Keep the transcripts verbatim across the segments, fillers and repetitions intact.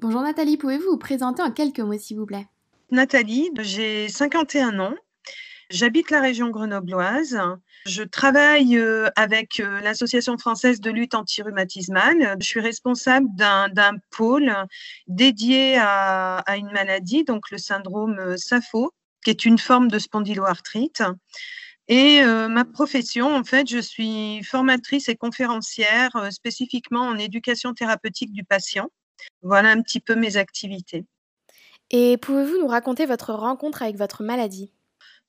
Bonjour Nathalie, pouvez-vous vous présenter en quelques mots s'il vous plaît? Nathalie, j'ai cinquante et un ans, j'habite la région grenobloise, je travaille avec l'Association française de lutte antirhumatismale, je suis responsable d'un, d'un pôle dédié à, à une maladie, donc le syndrome SAPHO, qui est une forme de spondyloarthrite. Et euh, ma profession, en fait, je suis formatrice et conférencière euh, spécifiquement en éducation thérapeutique du patient. Voilà un petit peu mes activités. Et pouvez-vous nous raconter votre rencontre avec votre maladie ?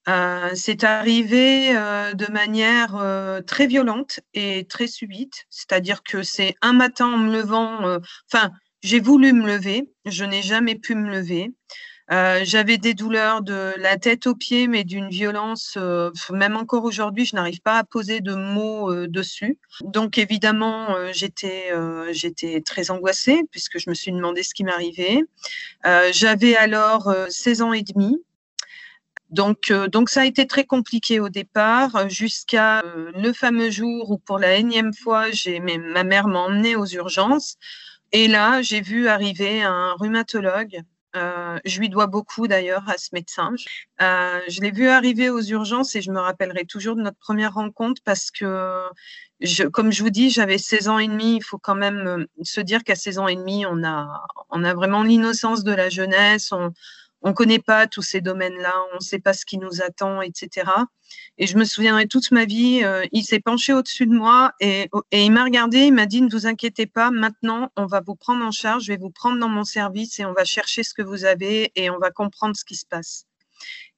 euh, C'est arrivé euh, de manière euh, très violente et très subite. C'est-à-dire que c'est un matin en me levant, euh, enfin, j'ai voulu me lever, je n'ai jamais pu me lever. Euh, j'avais des douleurs de la tête aux pieds, mais d'une violence, euh, même encore aujourd'hui, je n'arrive pas à poser de mots euh, dessus. Donc évidemment, euh, j'étais, euh, j'étais très angoissée puisque je me suis demandé ce qui m'arrivait. Euh, j'avais alors euh, seize ans et demi. Donc, euh, donc ça a été très compliqué au départ jusqu'à euh, le fameux jour où pour la énième fois, j'ai, mais, ma mère m'a emmenée aux urgences. Et là, j'ai vu arriver un rhumatologue. Euh, je lui dois beaucoup d'ailleurs à ce médecin. Euh, je l'ai vu arriver aux urgences et je me rappellerai toujours de notre première rencontre parce que, je, comme je vous dis, j'avais seize ans et demi. Il faut quand même se dire qu'à seize ans et demi, on a, on a vraiment l'innocence de la jeunesse. On ne connaît pas tous ces domaines-là, on ne sait pas ce qui nous attend, et cetera. Et je me souviendrai toute ma vie, euh, il s'est penché au-dessus de moi et, et il m'a regardé, il m'a dit « Ne vous inquiétez pas, maintenant on va vous prendre en charge, je vais vous prendre dans mon service et on va chercher ce que vous avez et on va comprendre ce qui se passe. »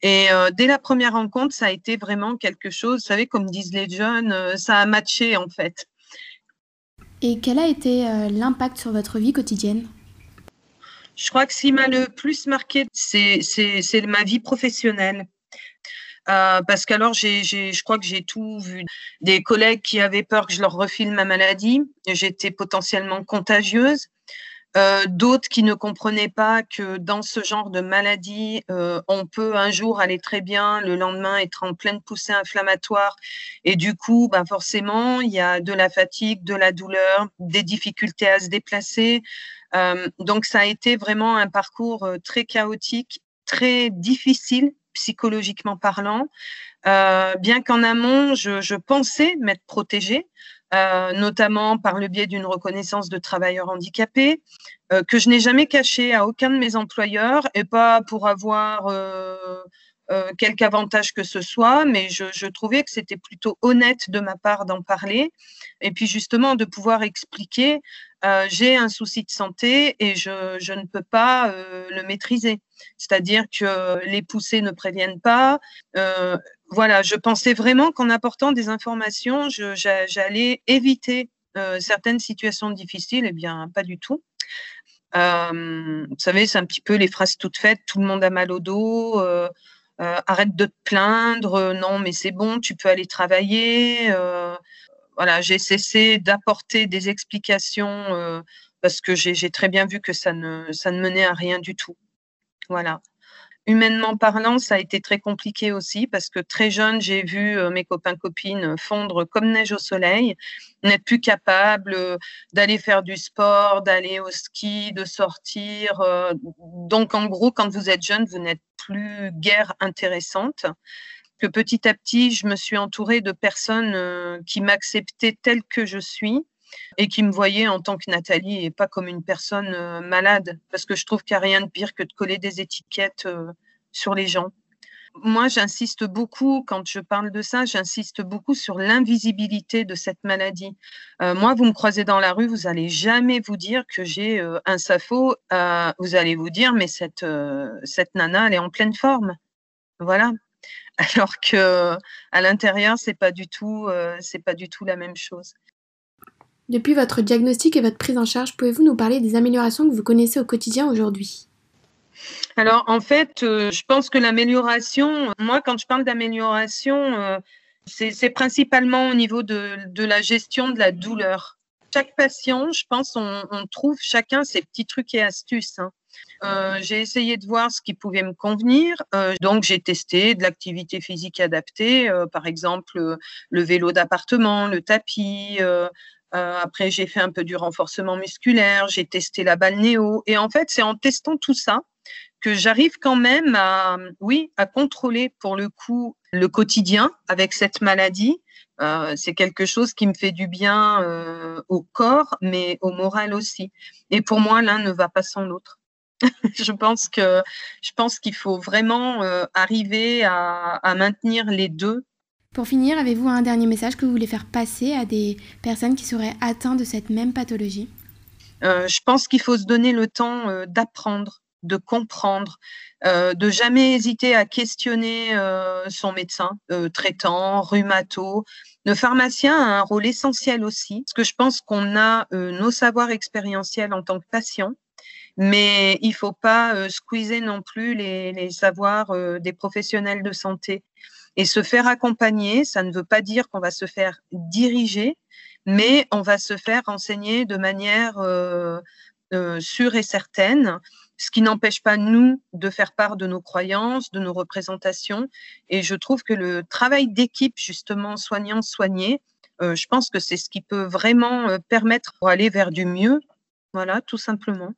Et euh, dès la première rencontre, ça a été vraiment quelque chose, vous savez, comme disent les jeunes, euh, ça a matché en fait. Et quel a été euh, l'impact sur votre vie quotidienne ? Je crois que ce qui m'a le plus marqué, c'est, c'est, c'est ma vie professionnelle. Euh, parce qu'alors, j'ai, j'ai, je crois que j'ai tout vu. Des collègues qui avaient peur que je leur refile ma maladie, j'étais potentiellement contagieuse. Euh, d'autres qui ne comprenaient pas que dans ce genre de maladie, euh, on peut un jour aller très bien, le lendemain être en pleine poussée inflammatoire. Et du coup, ben forcément, il y a de la fatigue, de la douleur, des difficultés à se déplacer. Euh, donc, ça a été vraiment un parcours très chaotique, très difficile psychologiquement parlant. Euh, bien qu'en amont, je, je pensais m'être protégée, euh, notamment par le biais d'une reconnaissance de travailleur handicapé, euh, que je n'ai jamais caché à aucun de mes employeurs, et pas pour avoir euh, euh, quelque avantage que ce soit, mais je, je trouvais que c'était plutôt honnête de ma part d'en parler, et puis justement de pouvoir expliquer Euh, j'ai un souci de santé et je, je ne peux pas euh, le maîtriser. C'est-à-dire que les poussées ne préviennent pas. Euh, voilà, je pensais vraiment qu'en apportant des informations, je, j'allais éviter euh, certaines situations difficiles. Eh bien, pas du tout. Euh, vous savez, c'est un petit peu les phrases toutes faites. Tout le monde a mal au dos. Euh, euh, arrête de te plaindre. Euh, non, mais c'est bon, tu peux aller travailler. Euh, Voilà, j'ai cessé d'apporter des explications euh, parce que j'ai, j'ai très bien vu que ça ne, ça ne menait à rien du tout. Voilà. Humainement parlant, ça a été très compliqué aussi parce que très jeune, j'ai vu mes copains-copines fondre comme neige au soleil, n'être plus capable d'aller faire du sport, d'aller au ski, de sortir. Donc, en gros, quand vous êtes jeune, vous n'êtes plus guère intéressante. Que petit à petit, je me suis entourée de personnes euh, qui m'acceptaient telle que je suis et qui me voyaient en tant que Nathalie et pas comme une personne euh, malade. Parce que je trouve qu'il n'y a rien de pire que de coller des étiquettes euh, sur les gens. Moi, j'insiste beaucoup, quand je parle de ça, j'insiste beaucoup sur l'invisibilité de cette maladie. Euh, moi, vous me croisez dans la rue, vous n'allez jamais vous dire que j'ai euh, un SAPHO. Euh, vous allez vous dire, mais cette, euh, cette nana, elle est en pleine forme. Voilà. Alors qu'à l'intérieur, ce n'est pas, euh, pas du tout la même chose. Depuis votre diagnostic et votre prise en charge, pouvez-vous nous parler des améliorations que vous connaissez au quotidien aujourd'hui ? Alors, en fait, euh, je pense que l'amélioration, moi, quand je parle d'amélioration, euh, c'est, c'est principalement au niveau de, de la gestion de la douleur. Chaque patient, je pense, on, on trouve chacun ses petits trucs et astuces, hein. Euh, j'ai essayé de voir ce qui pouvait me convenir, euh, donc j'ai testé de l'activité physique adaptée, euh, par exemple euh, le vélo d'appartement, le tapis, euh, Euh, après, j'ai fait un peu du renforcement musculaire, j'ai testé la balnéo. Et en fait, c'est en testant tout ça que j'arrive quand même à, oui, à contrôler pour le coup le quotidien avec cette maladie. Euh, c'est quelque chose qui me fait du bien euh, au corps, mais au moral aussi. Et pour moi, l'un ne va pas sans l'autre. Je pense que je pense qu'il faut vraiment euh, arriver à, à maintenir les deux. Pour finir, avez-vous un dernier message que vous voulez faire passer à des personnes qui seraient atteintes de cette même pathologie ? euh, Je pense qu'il faut se donner le temps euh, d'apprendre, de comprendre, euh, de jamais hésiter à questionner euh, son médecin, euh, traitant, rhumato. Le pharmacien a un rôle essentiel aussi, parce que je pense qu'on a euh, nos savoirs expérientiels en tant que patient, mais il ne faut pas euh, squeezer non plus les, les savoirs euh, des professionnels de santé. Et se faire accompagner, ça ne veut pas dire qu'on va se faire diriger, mais on va se faire renseigner de manière euh, euh, sûre et certaine, ce qui n'empêche pas nous de faire part de nos croyances, de nos représentations. Et je trouve que le travail d'équipe, justement, soignant-soigné, euh, je pense que c'est ce qui peut vraiment euh, permettre d'aller vers du mieux, voilà, tout simplement.